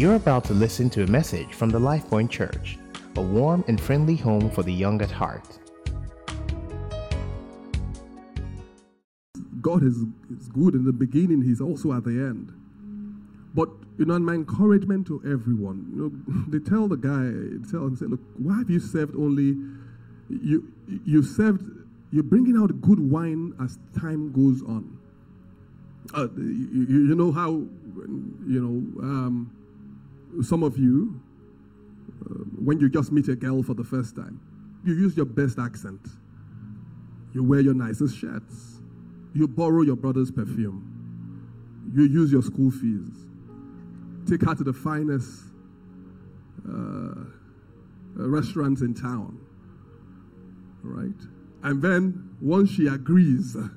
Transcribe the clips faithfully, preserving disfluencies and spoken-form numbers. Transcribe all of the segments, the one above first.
You're about to listen to a message from the Life Point Church, a warm and friendly home for the young at heart. God is, is good in the beginning, He's also at the end. But, you know, and my encouragement to everyone, you know, they tell the guy, they tell him, say, look, why have you served only, you, you served, you're bringing out good wine as time goes on. Uh, you, you know how, you know, um, some of you, uh, when you just meet a girl for the first time, you use your best accent. You wear your nicest shirts. You borrow your brother's perfume. You use your school fees. Take her to the finest uh, restaurants in town. Right? And then, once she agrees, you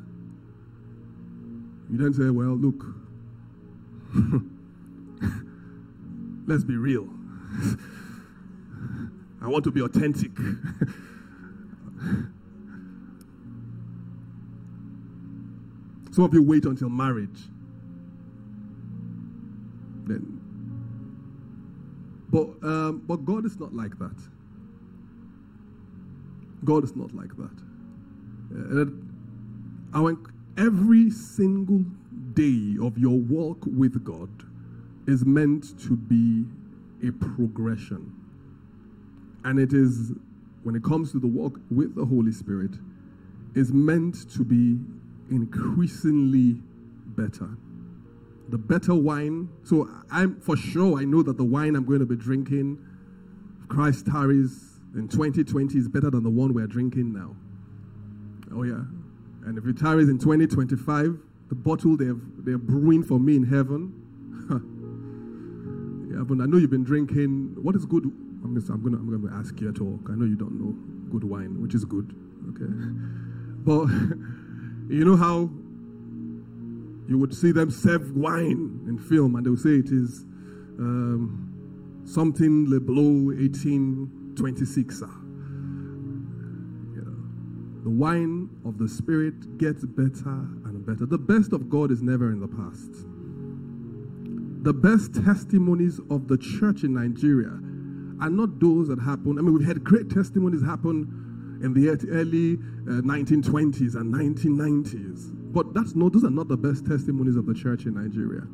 then say, well, look, let's be real. I want to be authentic. Some of you wait until marriage. Then, but um, but God is not like that. God is not like that. Uh, our, every single day of your walk with God is meant to be a progression. And it is, when it comes to the walk with the Holy Spirit, is meant to be increasingly better. The better wine, so I'm for sure I know that the wine I'm going to be drinking, Christ tarries in twenty twenty, is better than the one we're drinking now. Oh yeah. And if it tarries in twenty twenty-five, the bottle they're they're brewing for me in heaven. Yeah, but I know you've been drinking. What is good? I'm just, I'm gonna I'm gonna ask you at all. I know you don't know good wine, which is good. Okay, but you know how you would see them serve wine in film, and they would say it is um, something le Blanc eighteen twenty-six. Yeah. The wine of the Spirit gets better and better. The best of God is never in the past. The best testimonies of the church in Nigeria are not those that happen. I mean, we've had great testimonies happen in the early uh, nineteen twenties and nineteen nineties. But that's not, those are not the best testimonies of the church in Nigeria.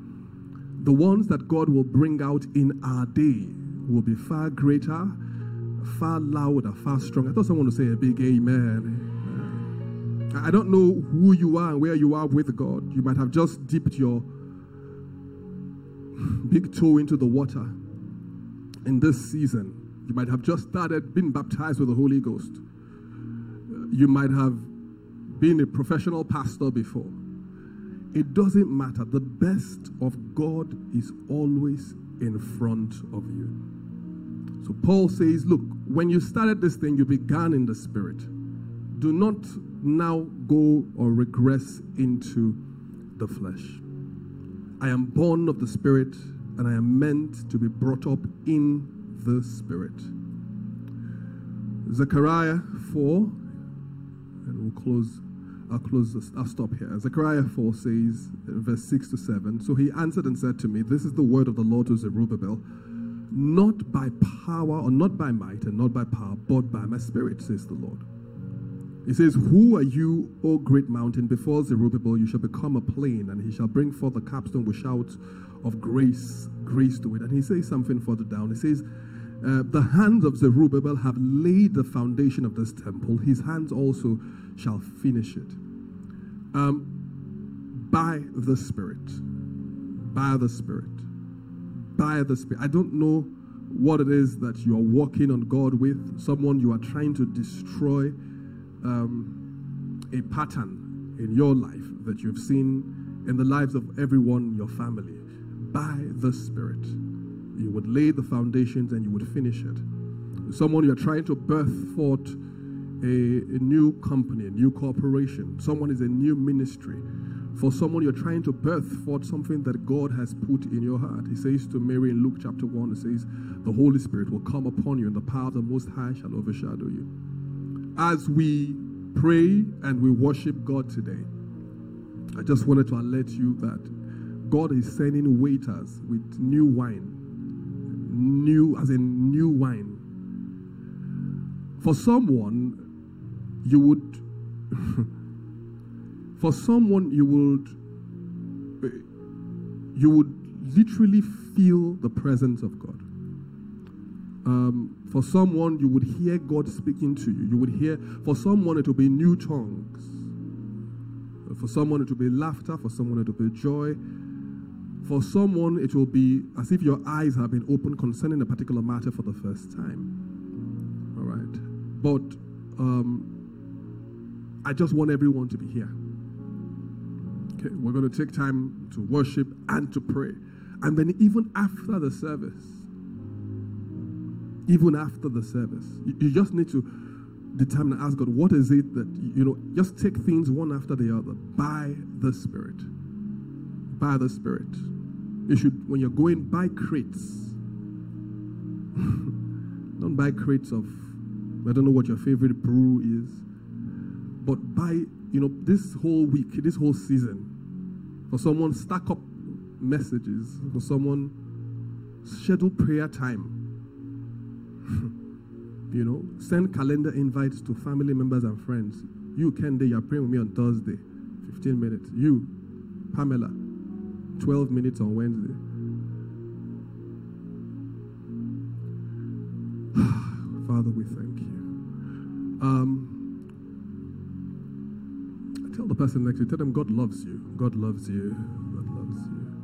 The ones that God will bring out in our day will be far greater, far louder, far stronger. I thought someone would say a big amen. I don't know who you are and where you are with God. You might have just dipped your big toe into the water in this season. You might have just started being baptized with the Holy Ghost. You might have been a professional pastor before. It doesn't matter. The best of God is always in front of you. So Paul says, look, when you started this thing, you began in the Spirit. Do not now go or regress into the flesh. I am born of the Spirit, and I am meant to be brought up in the Spirit. Zechariah four, and we'll close, I'll close this, I'll stop here. Zechariah four says, verse six to seven, so he answered and said to me, this is the word of the Lord to Zerubbabel, not by power, or not by might, and not by power, but by my Spirit, says the Lord. He says, who are you, O great mountain? Before Zerubbabel you shall become a plain, and he shall bring forth a capstone with shouts of grace, grace to it. And he says something further down. He says, uh, the hands of Zerubbabel have laid the foundation of this temple. His hands also shall finish it. Um, by the Spirit. By the Spirit. By the Spirit. I don't know what it is that you are walking on God with, someone you are trying to destroy. Um, a pattern in your life that you've seen in the lives of everyone in your family. By the Spirit, you would lay the foundations and you would finish it. Someone you're trying to birth forth a, a new company, a new corporation. Someone is a new ministry. For someone you're trying to birth forth something that God has put in your heart. He says to Mary in Luke chapter one, he says, the Holy Spirit will come upon you and the power of the Most High shall overshadow you. As we pray and we worship God today, I just wanted to alert you that God is sending waiters with new wine new, as in new wine. For someone, you would, for someone, you would, you would literally feel the presence of God. Um, for someone, you would hear God speaking to you. You would hear, for someone, it will be new tongues. For someone, it will be laughter. For someone, it will be joy. For someone, it will be as if your eyes have been opened concerning a particular matter for the first time. All right. But um, I just want everyone to be here. Okay, we're going to take time to worship and to pray. And then even after the service, even after the service, you, you just need to determine and ask God, what is it that, you know, just take things one after the other by the Spirit. By the Spirit. You should, when you're going, buy crates. Don't buy crates of, I don't know what your favorite brew is, but buy, you know, this whole week, this whole season, for someone, stack up messages, for someone, schedule prayer time. You know, send calendar invites to family members and friends. You, Kende, you're praying with me on Thursday, fifteen minutes. You, Pamela, twelve minutes on Wednesday. Father, we thank you. Um, tell the person next to you, tell them God loves you. God loves you. God loves you.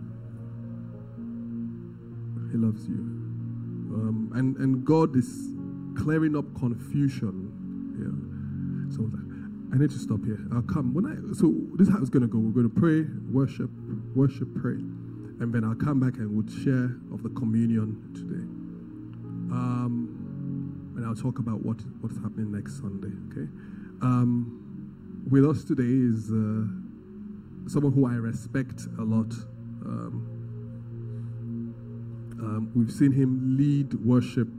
He loves you. Um, and, and God is clearing up confusion. Yeah. So I need to stop here. I'll come. When I so this is how it's gonna go. We're gonna pray, worship, worship, pray, and then I'll come back and we'll share of the communion today. Um, and I'll talk about what what's happening next Sunday. Okay. Um, with us today is uh, someone who I respect a lot. Um, um, we've seen him lead worship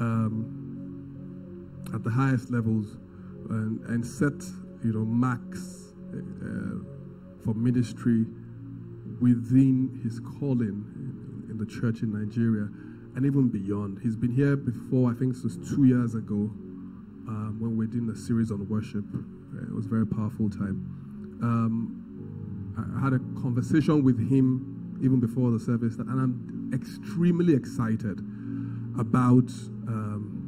um, at the highest levels. And, and set, you know, marks uh, for ministry within his calling in, in the church in Nigeria and even beyond. He's been here before, I think since two years ago um, when we were doing a series on worship. Uh, it was a very powerful time. Um, I had a conversation with him even before the service, and I'm extremely excited about um,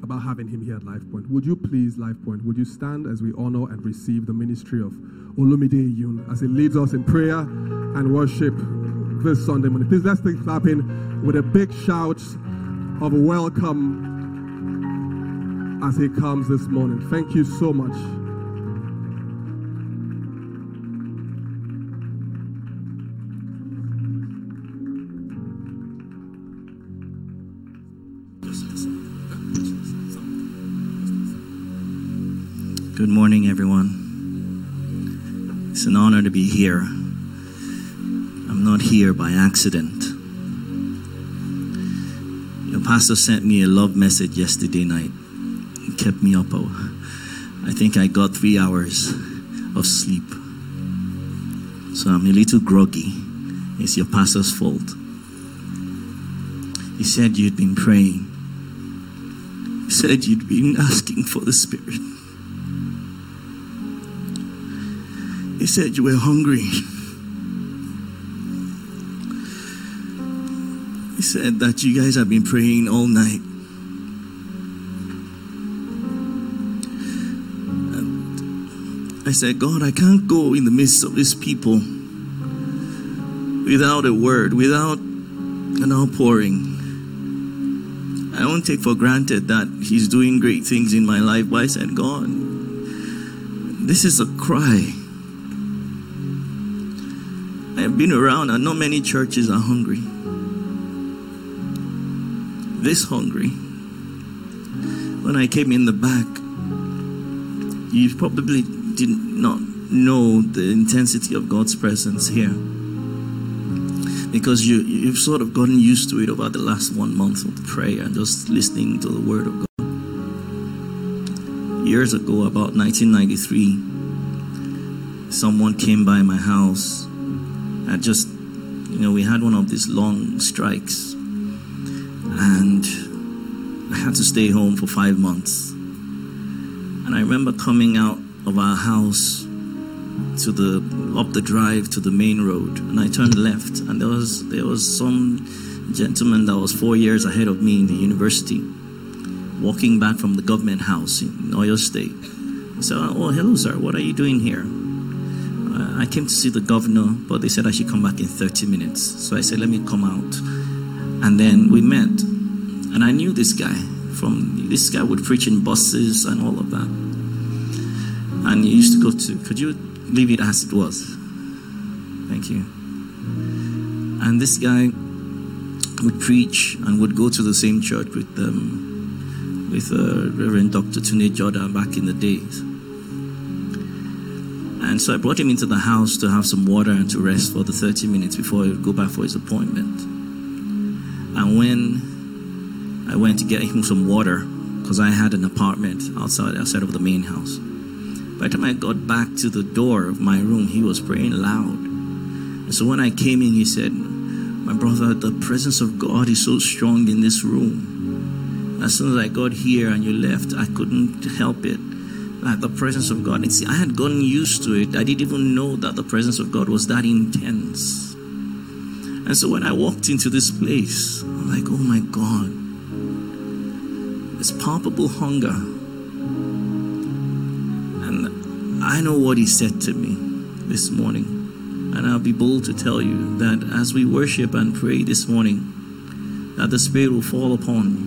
about having him here at Life Point. Would you please, Life Point, would you stand as we honor and receive the ministry of Olumide Yun as he leads us in prayer and worship this Sunday morning. Please let's keep clapping with a big shout of welcome as he comes this morning. Thank you so much. Good morning, everyone. It's an honor to be here. I'm not here by accident. Your pastor sent me a love message yesterday night. It kept me up. I think I got three hours of sleep. So I'm a little groggy. It's your pastor's fault. He said you'd been praying. He said you'd been asking for the Spirit. He said you were hungry. He said that you guys have been praying all night. And I said, God, I can't go in the midst of these people without a word, without an outpouring. I don't take for granted that He's doing great things in my life. But I said, God, this is a cry. I've been around and not many churches are hungry. This hungry. When I came in the back, you probably did not know the intensity of God's presence here. Because you, you've sort of gotten used to it over the last one month of prayer and just listening to the Word of God. Years ago, about nineteen ninety-three, someone came by my house. I just, you know, we had one of these long strikes and I had to stay home for five months. And I remember coming out of our house to the up the drive to the main road, and I turned left, and there was there was some gentleman that was four years ahead of me in the university, walking back from the government house in Oyo State. So, oh, hello, sir. What are you doing here? Uh, I came to see the governor, but they said I should come back in thirty minutes. So I said, let me come out. And then we met. And I knew this guy. From This guy would preach in buses and all of that. And he used to go to, could you leave it as it was? Thank you. And this guy would preach and would go to the same church with them. With uh, Reverend Doctor Tunde Jordan back in the days. And so I brought him into the house to have some water and to rest for the thirty minutes before he would go back for his appointment. And when I went to get him some water, because I had an apartment outside outside of the main house, by the time I got back to the door of my room, he was praying loud. And so when I came in, he said, "My brother, the presence of God is so strong in this room. As soon as I got here and you left, I couldn't help it. Like the presence of God." And see, I had gotten used to it. I didn't even know that the presence of God was that intense. And so when I walked into this place, I'm like, oh my God. It's palpable hunger. And I know what he said to me this morning. And I'll be bold to tell you that as we worship and pray this morning, that the Spirit will fall upon you.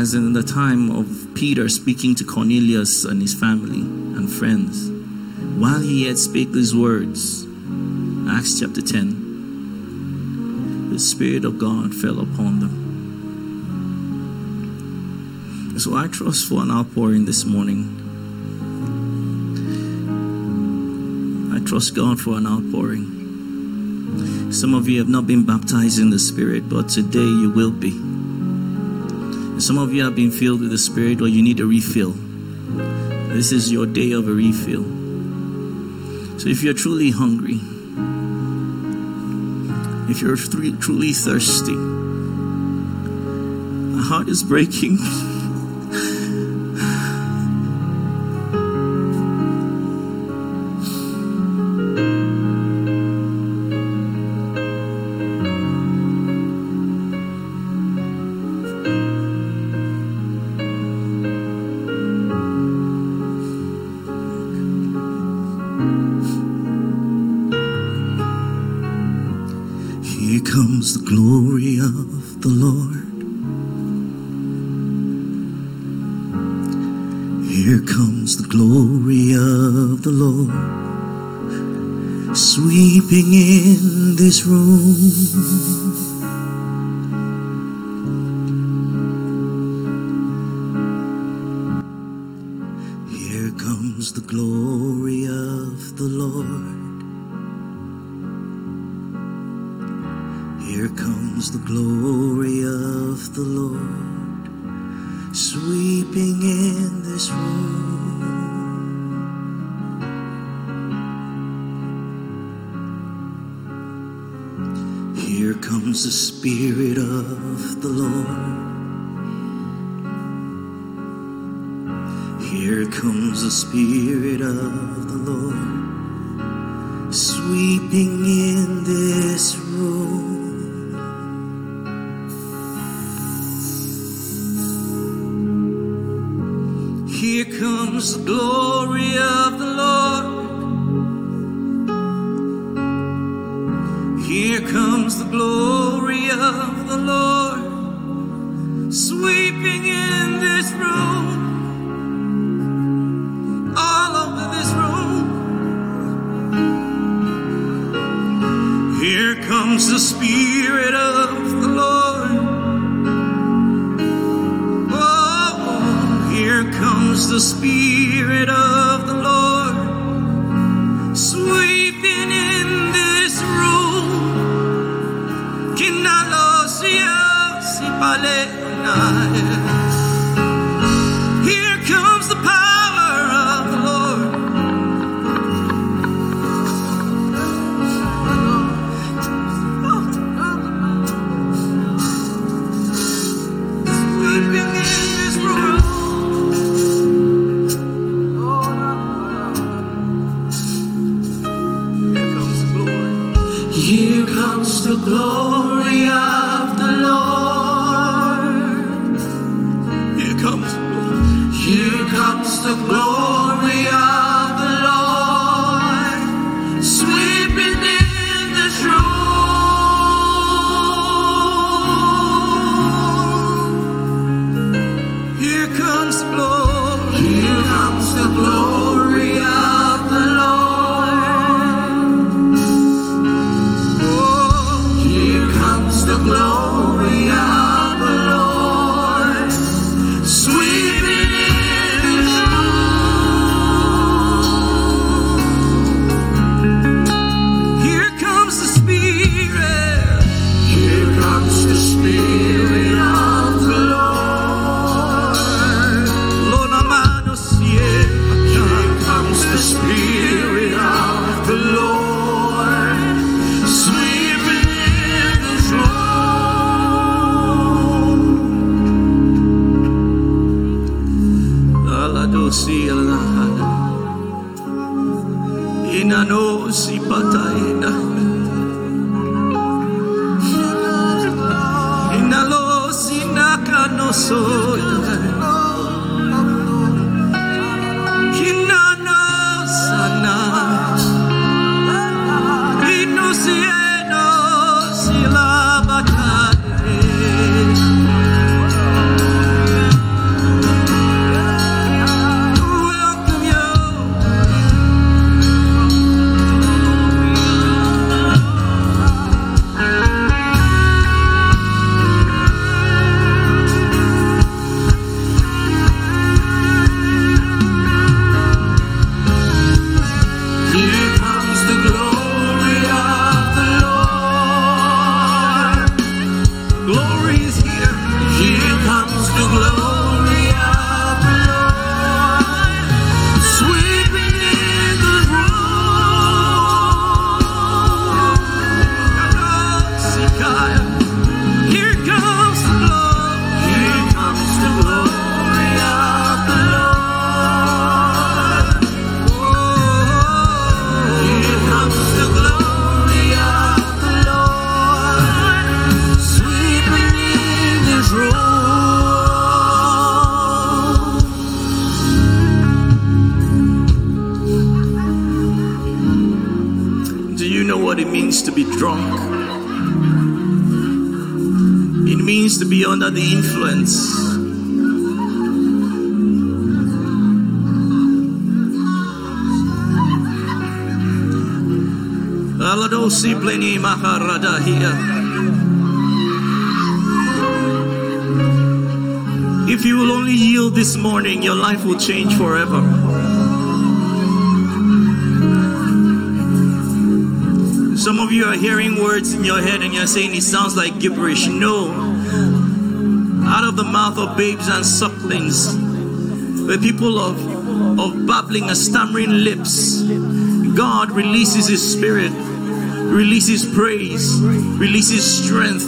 As in the time of Peter speaking to Cornelius and his family and friends, while he yet spake these words, Acts chapter ten, the Spirit of God fell upon them. So I trust for an outpouring this morning. I trust God for an outpouring. Some of you have not been baptized in the Spirit, but today you will be. Some of you have been filled with the Spirit, or you need a refill. This is your day of a refill. So if you're truly hungry, if you're th- truly thirsty, my heart is breaking. Here comes the glory of the Lord. Here comes, here comes the glory of the Lord, sweeping in this room. Here comes glory. Here comes the glory of the Lord. Under the influence. Aladosi pleni maharadahia. If you will only yield this morning, your life will change forever. Some of you are hearing words in your head and you're saying it sounds like gibberish. No. Out of the mouth of babes and sucklings, the people of, of babbling and stammering lips, God releases His Spirit, releases praise, releases strength.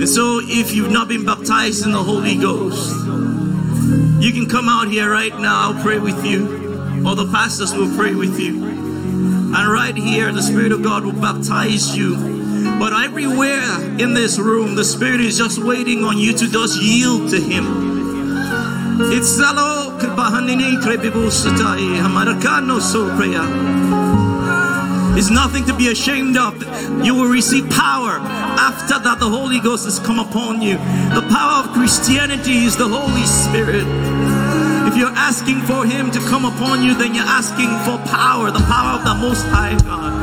And so if you've not been baptized in the Holy Ghost, you can come out here right now. I'll pray with you, or the pastors will pray with you. And right here, the Spirit of God will baptize you. But everywhere in this room, the Spirit is just waiting on you to just yield to Him. It's Zalo Bahanini Krebibu Satai Hamarakano So Prayer. It's nothing to be ashamed of. You will receive power after that the Holy Ghost has come upon you. The power of Christianity is the Holy Spirit. If you're asking for Him to come upon you, then you're asking for power, the power of the Most High God.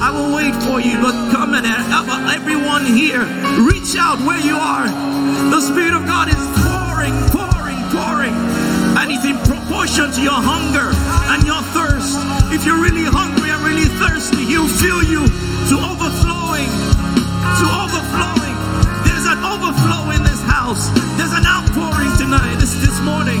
I will wait for you, but come and everyone here, reach out where you are. The Spirit of God is pouring, pouring, pouring, and it's in proportion to your hunger and your thirst. If you're really hungry and really thirsty, He'll fill you to overflowing, to overflowing. There's an overflow in this house. There's an outpouring tonight, this, this morning.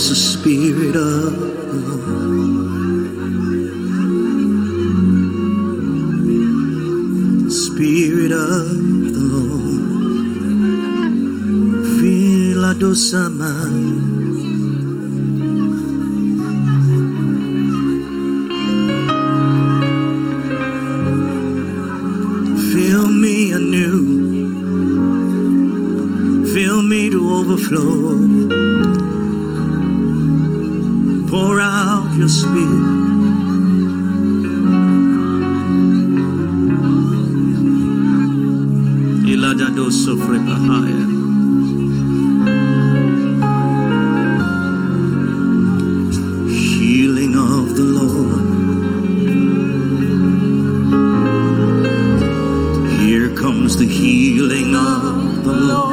is the Spirit of the Lord. The Spirit of the Lord. Fila dosaman. Lord, pour out your spirit. Iladado sofre bahaya. Healing of the Lord. Here comes the healing of the Lord.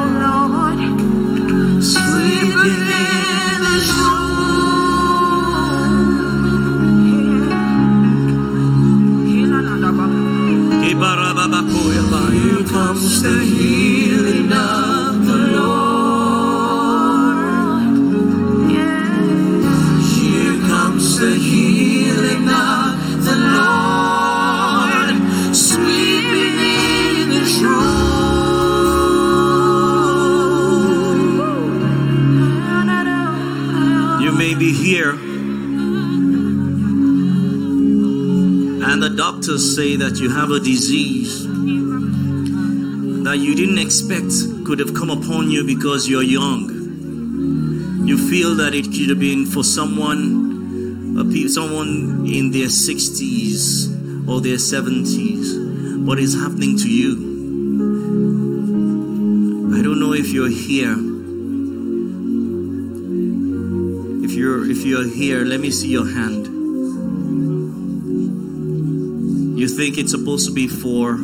Say that you have a disease that you didn't expect could have come upon you because you're young. You feel that it could have been for someone, someone in their sixties or their seventies, but it's happening to you. I don't know if you're here. If you're if you're here, let me see your hand. You think it's supposed to be for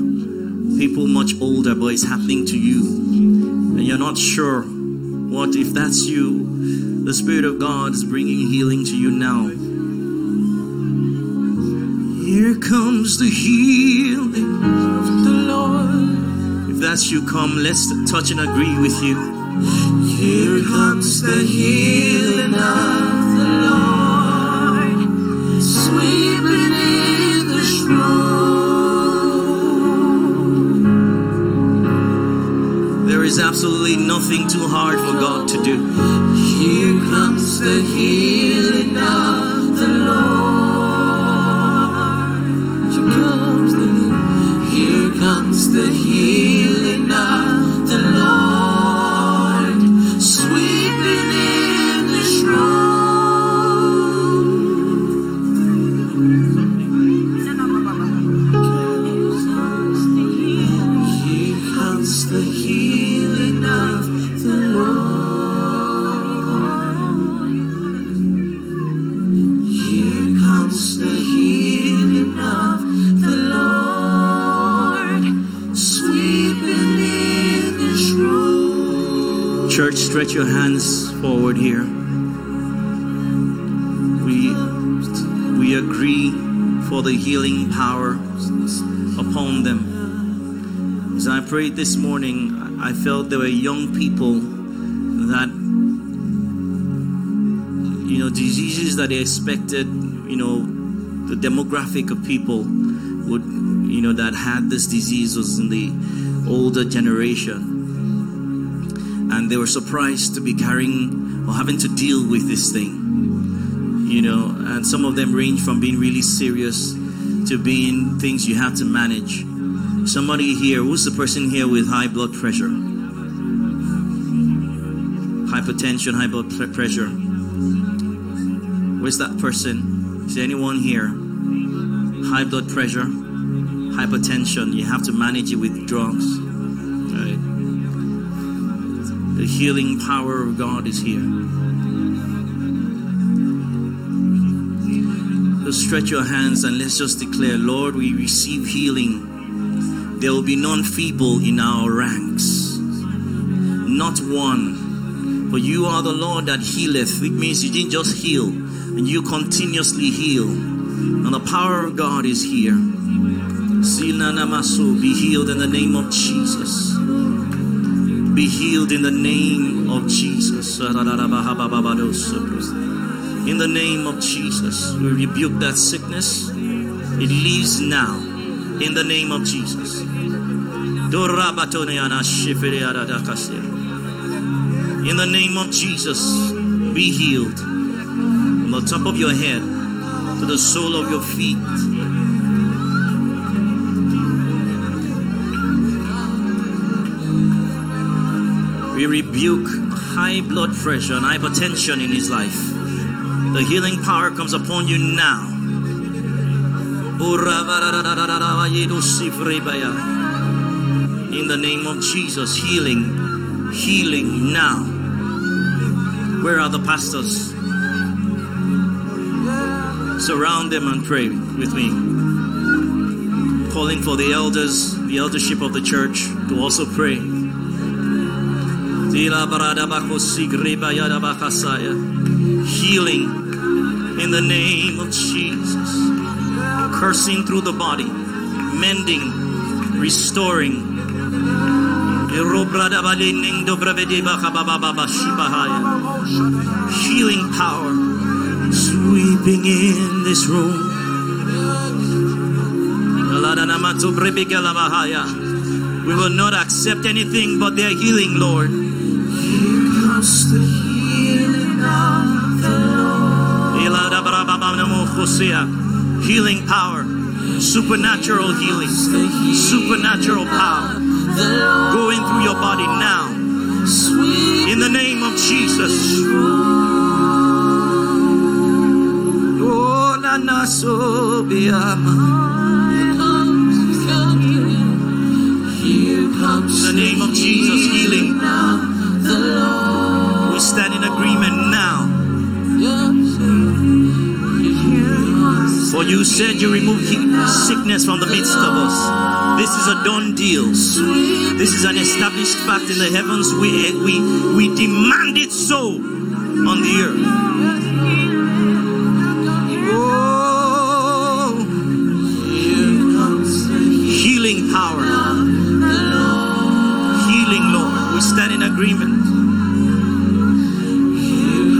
people much older, but it's happening to you. And you're not sure what, if that's you, the Spirit of God is bringing healing to you now. Here comes the healing of the Lord. If that's you, come, let's touch and agree with you. Here comes the healing of the Lord. Sweeping in the shroud. There is absolutely nothing too hard for God to do. Here comes the healing of the Lord. Here comes the, here comes the healing of the Lord. Sweeping in this room. Here comes the healing. Church, stretch your hands forward here. We, we agree for the healing power upon them. As I prayed this morning, I felt there were young people that, you know, diseases that they expected, you know, the demographic of people would, you know, that had this disease was in the older generation. And they were surprised to be carrying or having to deal with this thing, you know. And some of them range from being really serious to being things you have to manage. Somebody here, who's the person here with high blood pressure? Hypertension, high blood pressure. Where's that person? Is there anyone here? High blood pressure, hypertension. You have to manage it with drugs. The healing power of God is here. Just stretch your hands and let's just declare, Lord, we receive healing. There will be none feeble in our ranks. Not one. For you are the Lord that healeth. It means you didn't just heal. And you continuously heal. And the power of God is here. Be healed in the name of Jesus. be healed in the name of Jesus. In the name of Jesus, we rebuke that sickness. It leaves now. In the name of Jesus. In the name of Jesus, be healed. From the top of your head to the sole of your feet. We rebuke high blood pressure and hypertension in his life. The healing power comes upon you now. In the name of Jesus, healing, healing now. Where are the pastors? Surround them and pray with me. Calling for the elders, the eldership of the church to also pray. Healing in the name of Jesus. Cursing through the body, mending, restoring. Healing power sweeping in this room. We will not accept anything but their healing, Lord. Here comes the healing of the Lord. Healing power, supernatural healing, supernatural power going through your body now. In the name of Jesus. In the name of Jesus, healing. We stand in agreement now. For you said you removed sickness from the midst of us. This is a done deal. This is an established fact in the heavens. We, we, we demand it so on the earth. Oh, healing power. Stand in agreement.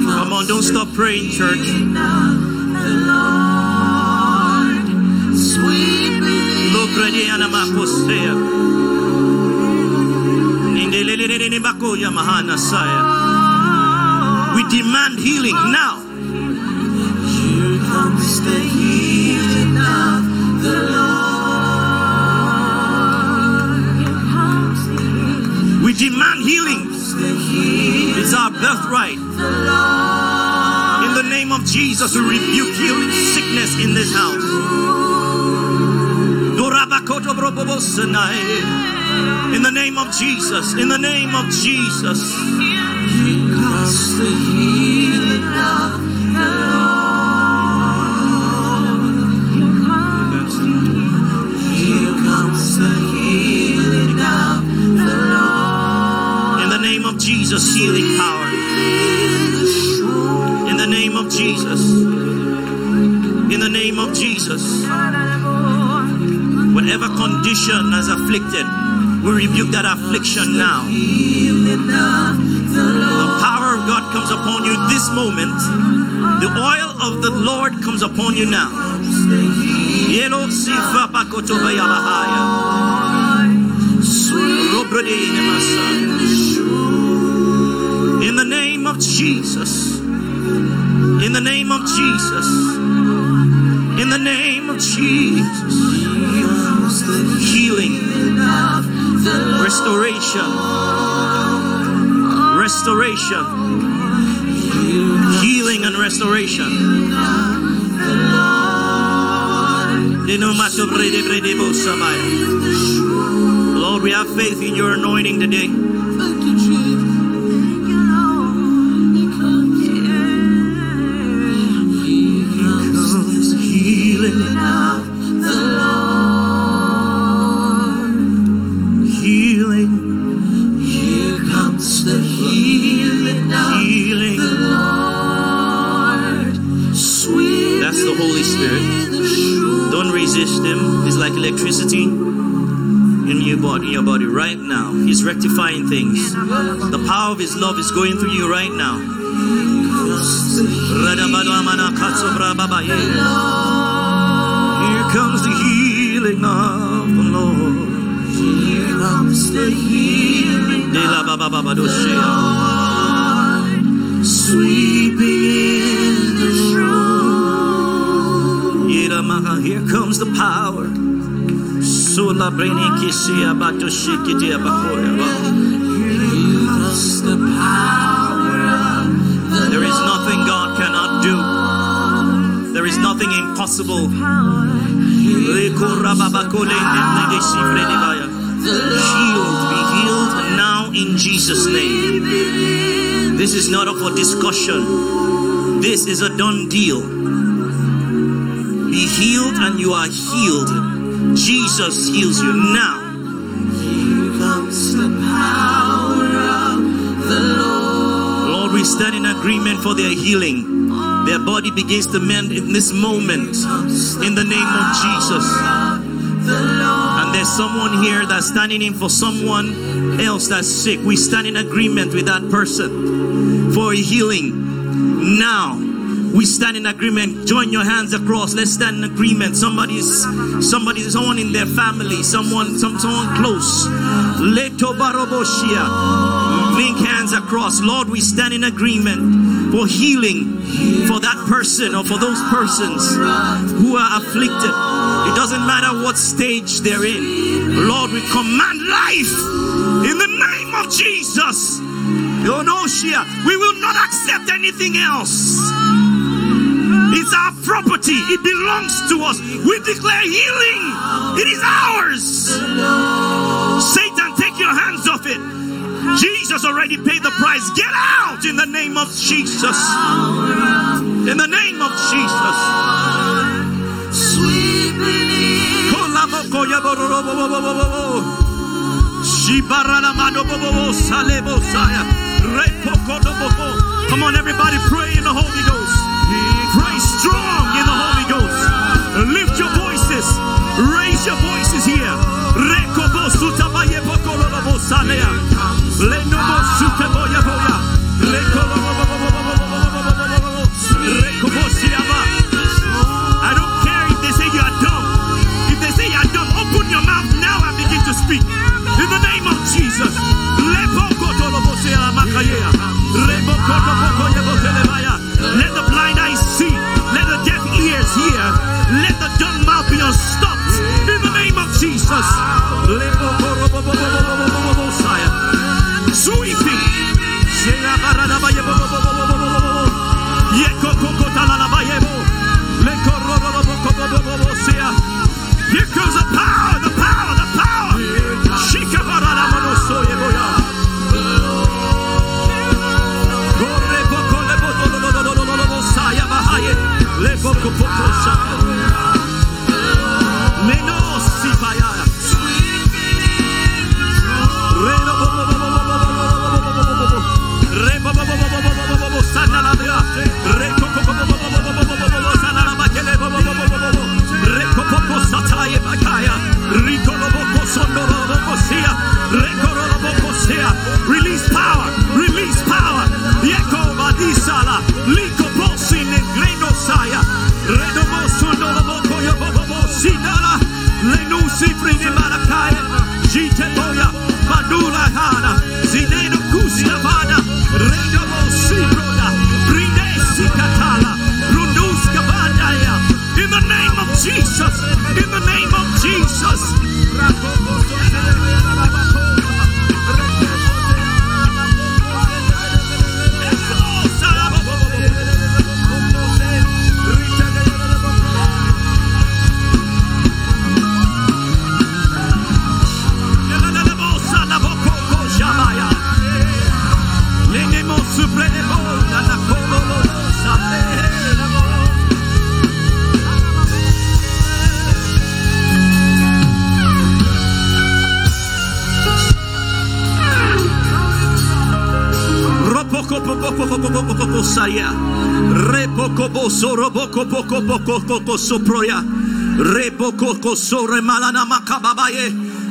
Come on, don't stop praying, church. We demand healing now. Here comes the healing of the Lord. We demand healing. It's our birthright. In the name of Jesus, we rebuke healing sickness in this house. In the name of Jesus. In the name of Jesus. Here comes the healing of the Lord. Here comes the healing of the Lord. In the name of Jesus, healing power. In the name of Jesus. In the name of Jesus. Whatever condition has afflicted, we rebuke that affliction now. The power of God comes upon you this moment. The oil of the Lord comes upon you now. In the name of Jesus. In the name of Jesus. In the name of Jesus. Healing. Restoration. Restoration. Healing and restoration. Lord, we have faith in your anointing today. Don't resist him. It's like electricity. in your body, in your body right now. He's rectifying things. The power of His love is going through you right now. Here comes the healing of the Lord. Here comes the healing of the Lord, sweeping in the shore. Here comes the power. There is nothing God cannot do. There is nothing impossible. Shield, be healed now in Jesus' name. This is not up for discussion. This is a done deal. Be healed and you are healed. Jesus heals you now. Here comes the power of the Lord. Lord, we stand in agreement for their healing. Their body begins to mend in this moment. In the name of Jesus. There's someone here that's standing in for someone else that's sick. We stand in agreement with that person for healing. Now, we stand in agreement. Join your hands across. Let's stand in agreement. Somebody's, somebody, someone in their family, someone, some, someone close. Leto baroboshia. Link hands across. Lord, we stand in agreement for healing for that person or for those persons who are afflicted. It doesn't matter what stage they're in. Lord, we command life in the name of Jesus. We will not accept anything else. It's our property. It belongs to us. We declare healing. It is ours. Satan, take your hands off it. Jesus already paid the price. Get out in the name of Jesus. In the name of Jesus. Come on, everybody, pray in the Holy Ghost. Pray strong in the Holy Ghost. Lift your voices. Raise your voices here. I don't care if they say you are dumb. If they say you are dumb, open your mouth now and begin to speak. In the name of Jesus. Let the blind eyes see. Let the deaf ears hear. Let the dumb mouth be unstopped. In the name of Jesus. Sweeping. Here comes the power, the power, the power. Release power, release power. Yeko Badisala, Liko Bosin and Grenosaya, Redomo Sonoraboko Yobobo Sinala, Lenu Sifri de Marakaya, Jiteboya, Badula Hana, Zineno Kusinavana, Redomo Sibroda, Brine Sikatala, Rundus Kabadaya. In the name of Jesus, in the name of Jesus. Reboko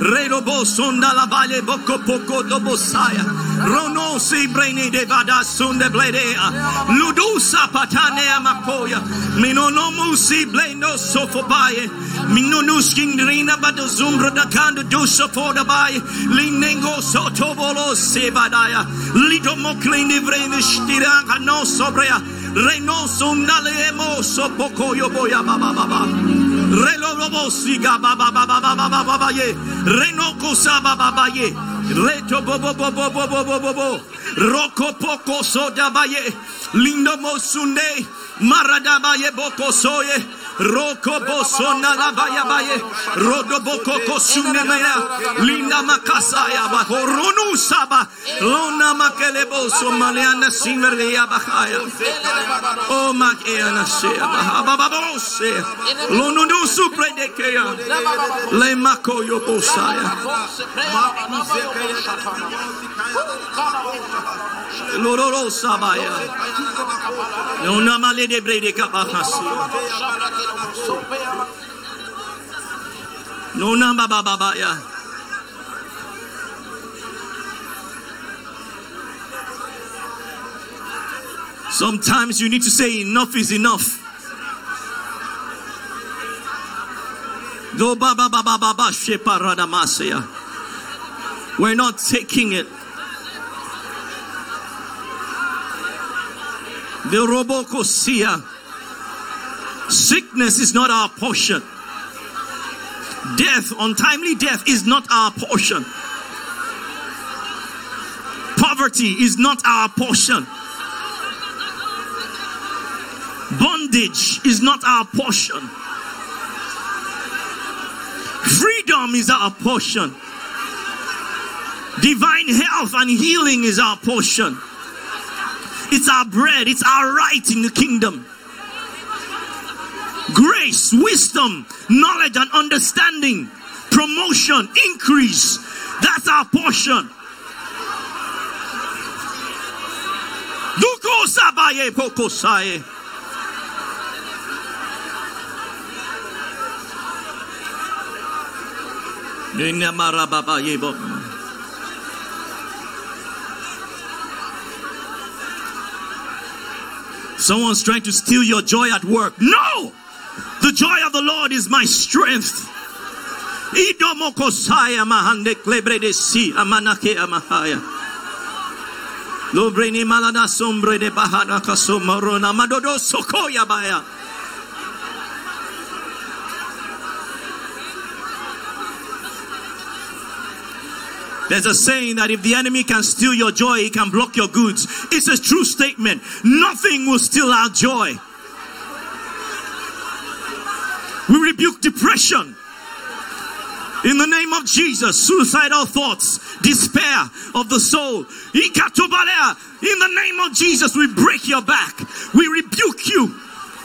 Redobo sonda la valle boko poko dobo saya. Rono si breni devada sonde bledea. Ludusa patanea mapoya. Minonomu si bleno sofobaye. Minonuskin rina badozumbra da kando duso for the bay. Linengo sotovolo sevadaya. Lidomoclini vreni stiranga no sobrea. Reno sonale emoso poko yo boya baba baba. Relo robo siga baba baba baba baba ye. Reno kosa baba baba ye. Reto bobo bobo bobo bobo bobo. Roko poko soda baye. Lindo mosunde. Marada baye boko soye. Roko bosona la baya baye. Rodo boko kosune maya. Linda makasaya baho. Ronu saba. Lona makele boso maleana simere ya bahaya. Oh, my God. Sometimes you need to say enough is enough. Go baba baba baba sheparada masaya. We're not taking it. The robocosia. Sickness is not our portion. Death, untimely death is not our portion. Poverty is not our portion. Bondage is not our portion. Freedom is our portion. Divine health and healing is our portion. It's our bread. It's our right in the kingdom. Grace, wisdom, knowledge and understanding, promotion, increase. That's our portion. Duko sabaye poko saye. Someone's trying to steal your joy at work. No! The joy of the Lord is my strength. There's a saying that if the enemy can steal your joy, he can block your goods. It's a true statement. Nothing will steal our joy. We rebuke depression. In the name of Jesus, suicidal thoughts, despair of the soul. In the name of Jesus, we break your back. We rebuke you.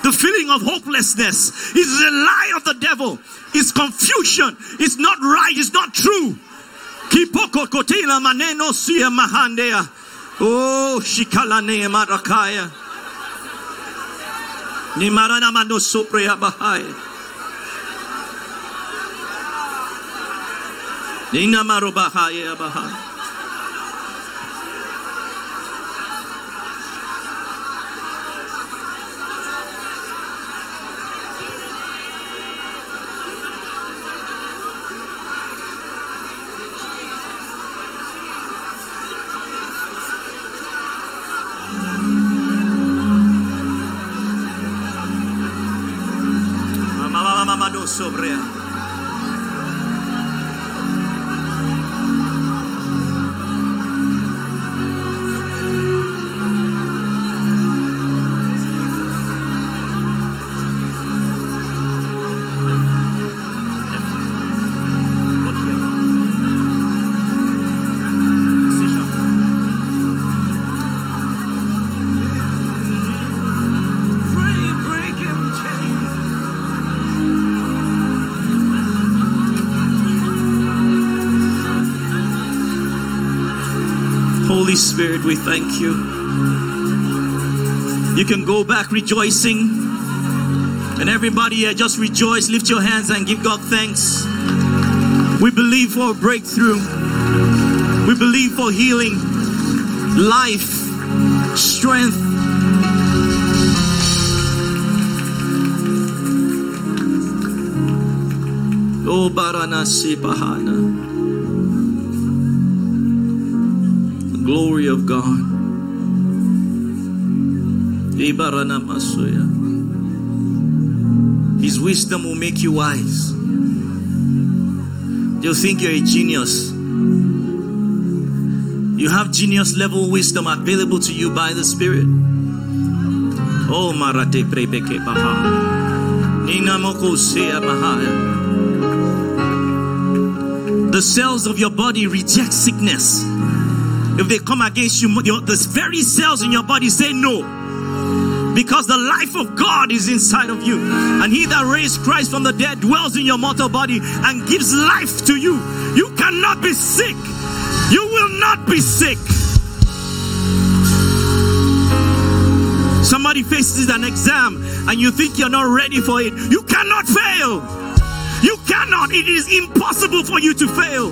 The feeling of hopelessness is a lie of the devil. It's confusion. It's not right. It's not true. Kipoko kotila maneno siya mahandea. Oh, shikalane marakaya. Ni marana mano supreya bahaya. Ni namaro bahaya bahaya. Spirit, we thank you. You can go back rejoicing, and everybody here, just rejoice, lift your hands and give God thanks. We believe for a breakthrough. We believe for healing, life, strength. Oh, Baranasi Bahana. The glory of God. Ibaranamasuya. His wisdom will make you wise. You think you're a genius. You have genius level wisdom available to you by the Spirit. Oh, Marate Prebeke Baha. Ninamoko Sea Bahaya. The cells of your body reject sickness. If they come against you, the very cells in your body say no. Because the life of God is inside of you. And He that raised Christ from the dead dwells in your mortal body and gives life to you. You cannot be sick. You will not be sick. Somebody faces an exam and you think you're not ready for it. You cannot fail. You cannot. It is impossible for you to fail.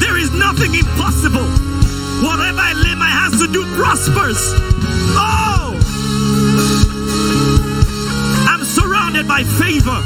There is nothing impossible. Whatever I lay my hands to do prospers. Oh! I'm surrounded by favor.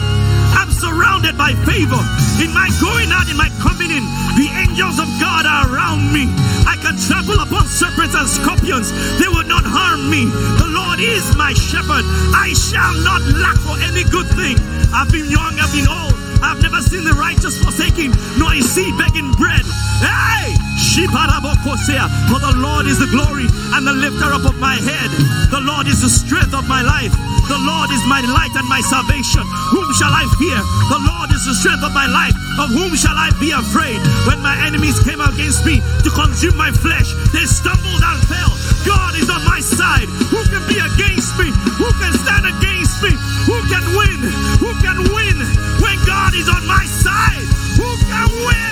I'm surrounded by favor. In my going out, in my coming in, the angels of God are around me. I can trample upon serpents and scorpions. They will not harm me. The Lord is my shepherd. I shall not lack for any good thing. I've been young, I've been old. I've never seen the righteous forsaken, nor a seed begging bread. Hey! For the Lord is the glory and the lifter up of my head. The Lord is the strength of my life. The Lord is my light and my salvation. Whom shall I fear? The Lord is the strength of my life. Of whom shall I be afraid? When my enemies came against me to consume my flesh, they stumbled and fell. God is on my side. Who can be against me? Who can stand against me? Who can win? Who can win? When God is on my side, who can win?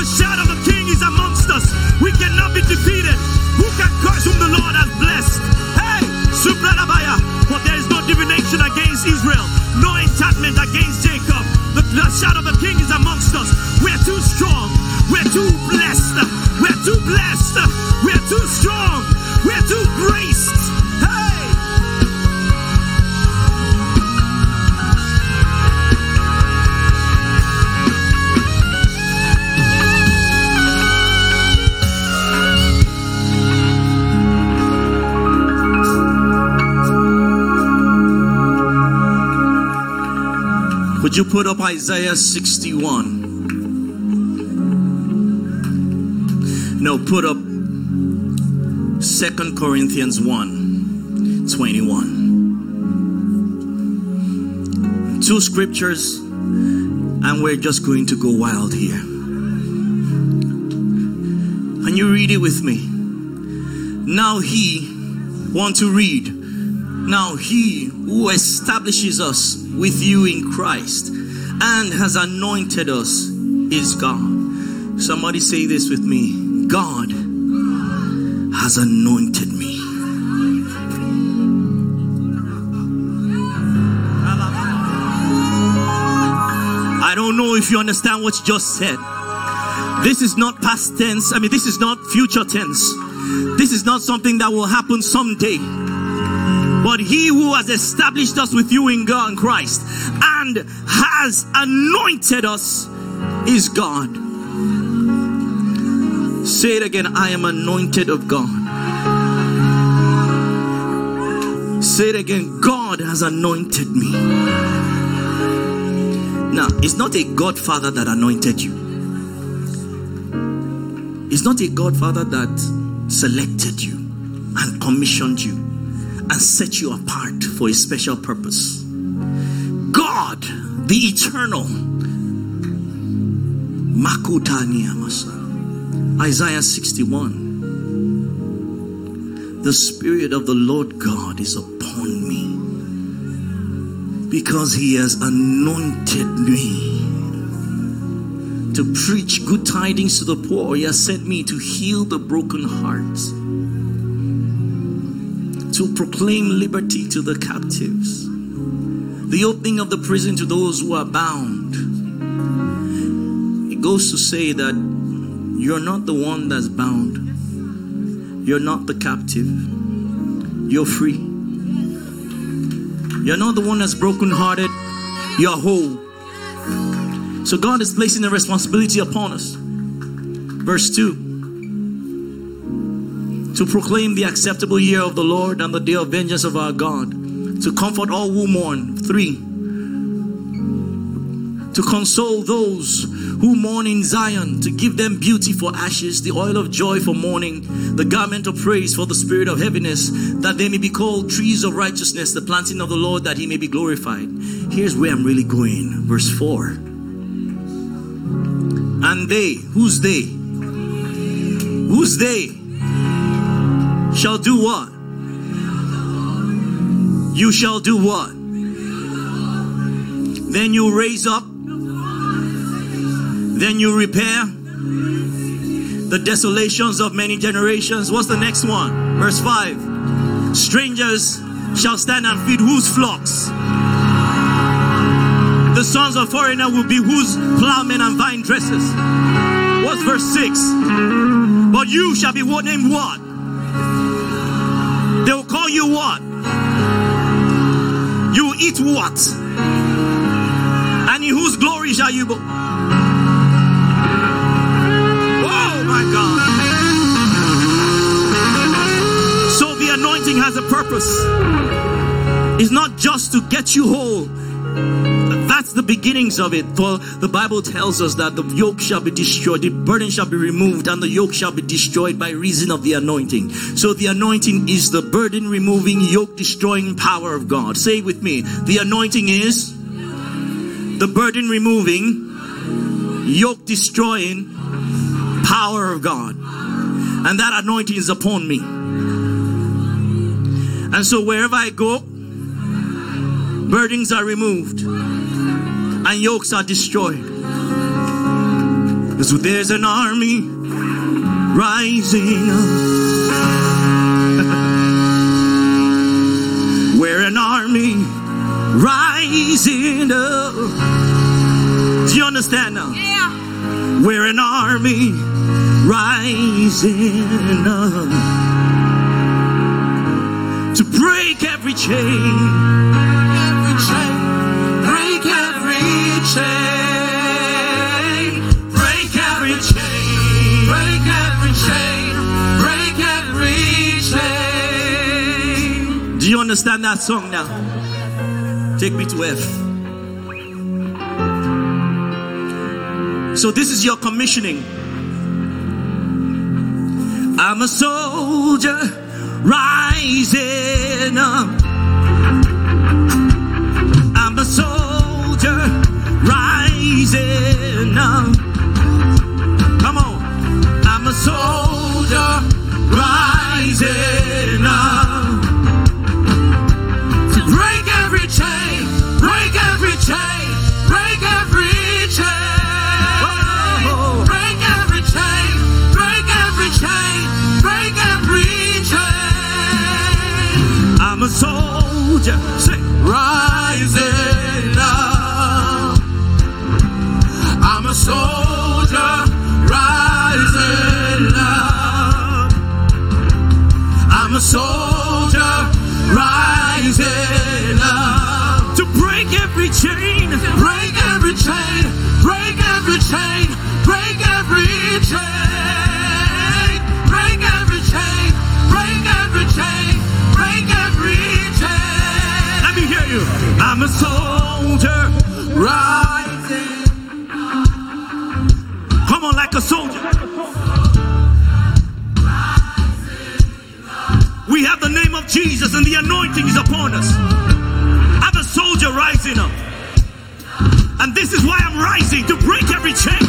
The shout of the King is amongst us. We cannot be defeated. Who can curse whom the Lord has blessed? Hey, Subranabaya. For there is no divination against Israel, no enchantment against Jacob. The, the shout of the King is amongst us. We're too strong. We're too blessed. We're too blessed. We're too strong. We're too graced. Hey! Would you put up Isaiah sixty-one? No, put up Second Corinthians one twenty-one. Two scriptures, and we're just going to go wild here. Can you read it with me? Now he, want to read, now he who establishes us with you in Christ and has anointed us is God. Somebody say this with me. God has anointed me. I don't know if you understand what's just said. This is not past tense. I mean, this is not future tense. This is not something that will happen someday. But he who has established us with you in God and Christ and has anointed us is God. Say it again. I am anointed of God. Say it again. God has anointed me. Now, it's not a godfather that anointed you. It's not a godfather that selected you and commissioned you and set you apart for a special purpose. God, the eternal, Isaiah sixty-one. The Spirit of the Lord God is upon me, because He has anointed me to preach good tidings to the poor. He has sent me to heal the broken hearts, to proclaim liberty to the captives, the opening of the prison to those who are bound. It goes to say that you're not the one that's bound. You're not the captive. You're free. You're not the one that's brokenhearted. You're whole. So God is placing the responsibility upon us. Verse two. To proclaim the acceptable year of the Lord and the day of vengeance of our God. To comfort all who mourn. Three. To console those who mourn in Zion. To give them beauty for ashes, the oil of joy for mourning, the garment of praise for the spirit of heaviness, that they may be called trees of righteousness, the planting of the Lord, that He may be glorified. Here's where I'm really going. Verse four. And they, who's they? Who's they? Shall do what? You shall do what? Then you raise up. Then you repair the desolations of many generations. What's the next one? Verse five. Strangers shall stand and feed whose flocks? The sons of foreigner will be whose plowmen and vine dressers? What's verse six? But you shall be what named what? They will call you what? You will eat what? And in whose glory shall you be? Oh my God. So the anointing has a purpose. It's not just to get you whole. That's the beginnings of it. For the Bible tells us that the yoke shall be destroyed, the burden shall be removed, and the yoke shall be destroyed by reason of the anointing. So the anointing is the burden removing, yoke destroying power of God. Say it with me. The anointing is the burden removing, yoke destroying power of God. And that anointing is upon me. And so wherever I go, burdens are removed and yokes are destroyed. So there's an army rising up. We're an army rising up. Do you understand now? Yeah. We're an army rising up to break every chain. Chain. Break every chain, break every chain, break every chain. Do you understand that song now? Take me to F. So this is your commissioning. I'm a soldier rising up. I'm a soldier rising up. Come on. I'm a soldier rising up to break every chain, break every chain, break every chain, break every chain, break every chain, break every chain. I'm a soldier rising up. I'm a soldier rising up. I'm a soldier rising up to break every chain, break every chain, break every chain, break every chain, break every chain, break every chain, break every chain. Let me hear you. I'm a soldier rising. Come on, like a soldier. We have the name of Jesus and the anointing is upon us. I'm a soldier rising up. And this is why I'm rising, to break every chain.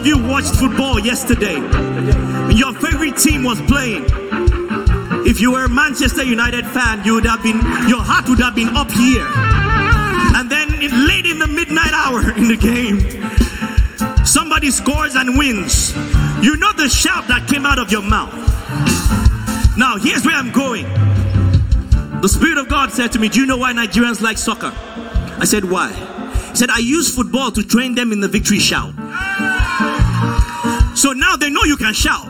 of you watched football yesterday and your favorite team was playing. If you were a Manchester United fan, you would have been, your heart would have been up here. And then late in the midnight hour in the game, somebody scores and wins. You know the shout that came out of your mouth. Now here's where I'm going. The Spirit of God said to me, do you know why Nigerians like soccer? I said, why? He said, I use football to train them in the victory shout. So now they know you can shout.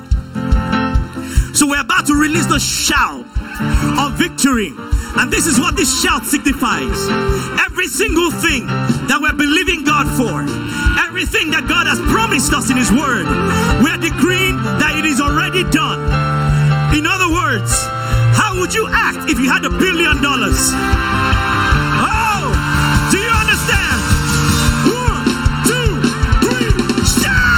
So we're about to release the shout of victory. And this is what this shout signifies. Every single thing that we're believing God for, everything that God has promised us in His Word, we're decreeing that it is already done. In other words, how would you act if you had a billion dollars? Oh, do you understand? One, two, three, shout!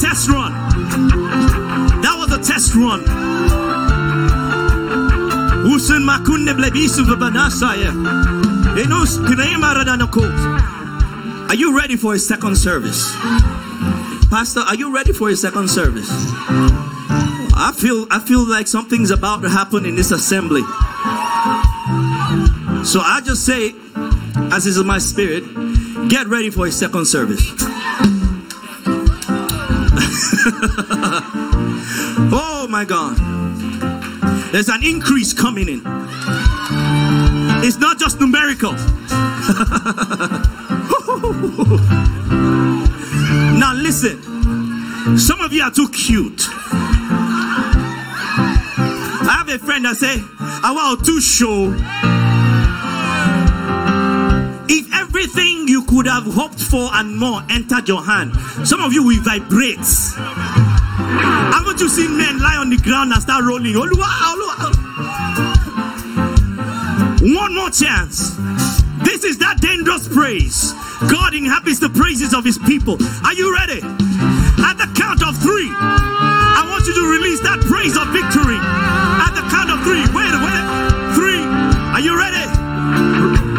Test run. That was a test run. Usun makunde blebisu vabanasaya. Enos kremaradanakot. Are you ready for a second service? Pastor, are you ready for a second service? I feel I feel like something's about to happen in this assembly. So I just say, as is in my spirit, get ready for a second service. Oh my God, there's an increase coming in. It's not just numerical. Now listen, some of you are too cute. I have a friend that say, I want to show. If everything you could have hoped for and more entered your hand, some of you will vibrate. Haven't you seen men lie on the ground and start rolling? One more chance. This is that dangerous praise. God inhabits the praises of His people. Are you ready? At the count of three, I want you to release that praise of victory. At the count of three. Wait, wait. Three. Are you ready?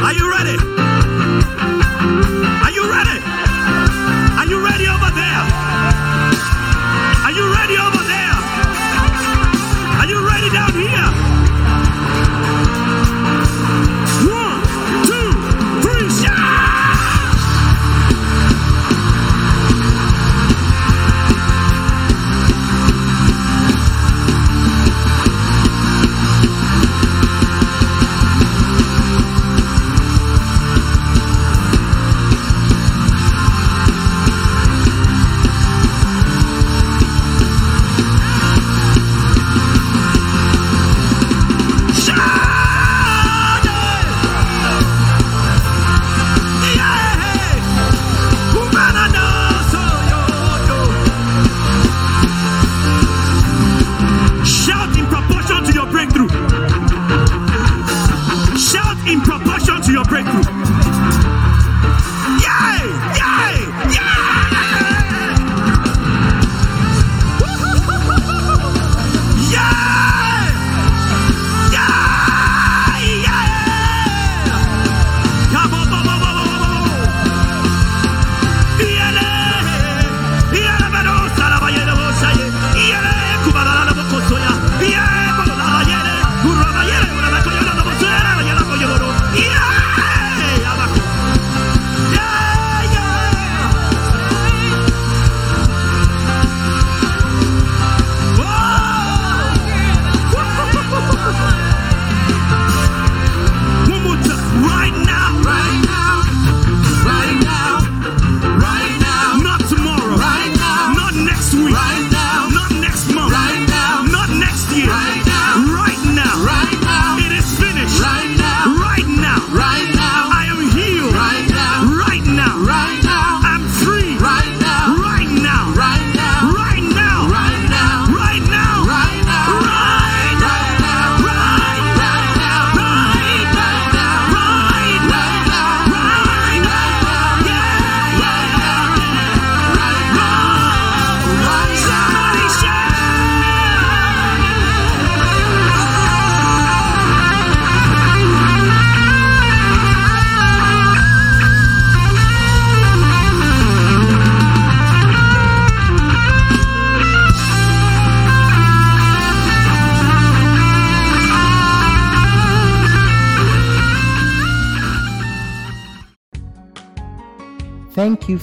Are you ready? Are you ready? Are you ready over there? Are you ready over there? Are you ready down here? One, two, three, shout! Thank you